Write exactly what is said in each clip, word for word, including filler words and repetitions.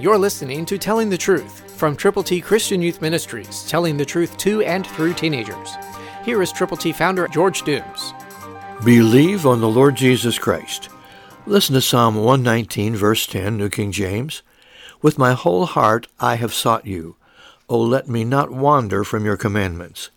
You're listening to Telling the Truth from Triple T Christian Youth Ministries, telling the truth to and through teenagers. Here is Triple T founder George Dooms. Believe on the Lord Jesus Christ. Listen to Psalm one nineteen, verse ten, New King James. With my whole heart I have sought you. O let me not wander from your commandments.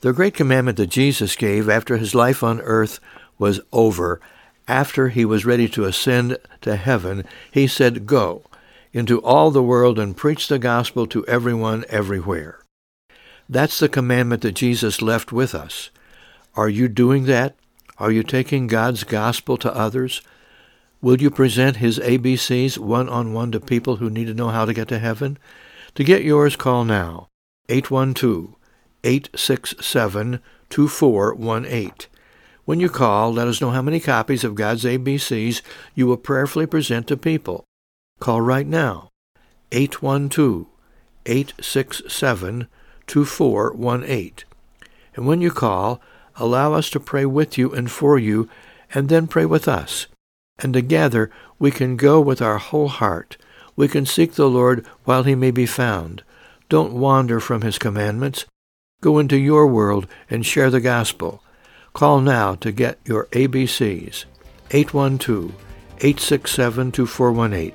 The great commandment that Jesus gave after his life on earth was over, after he was ready to ascend to heaven, he said, Go into all the world and preach the gospel to everyone everywhere. That's the commandment that Jesus left with us. Are you doing that? Are you taking God's gospel to others? Will you present his A B Cs one-on-one to people who need to know how to get to heaven? To get yours, call now, eight one two, eight six seven, two four one eight. When you call, let us know how many copies of God's A B Cs you will prayerfully present to people. Call right now, eight one two, eight six seven, two four one eight. And when you call, allow us to pray with you and for you, and then pray with us. And together we can go with our whole heart. We can seek the Lord while he may be found. Don't wander from his commandments. Go into your world and share the gospel. Call now to get your A B Cs, eight one two, eight six seven, two four one eight.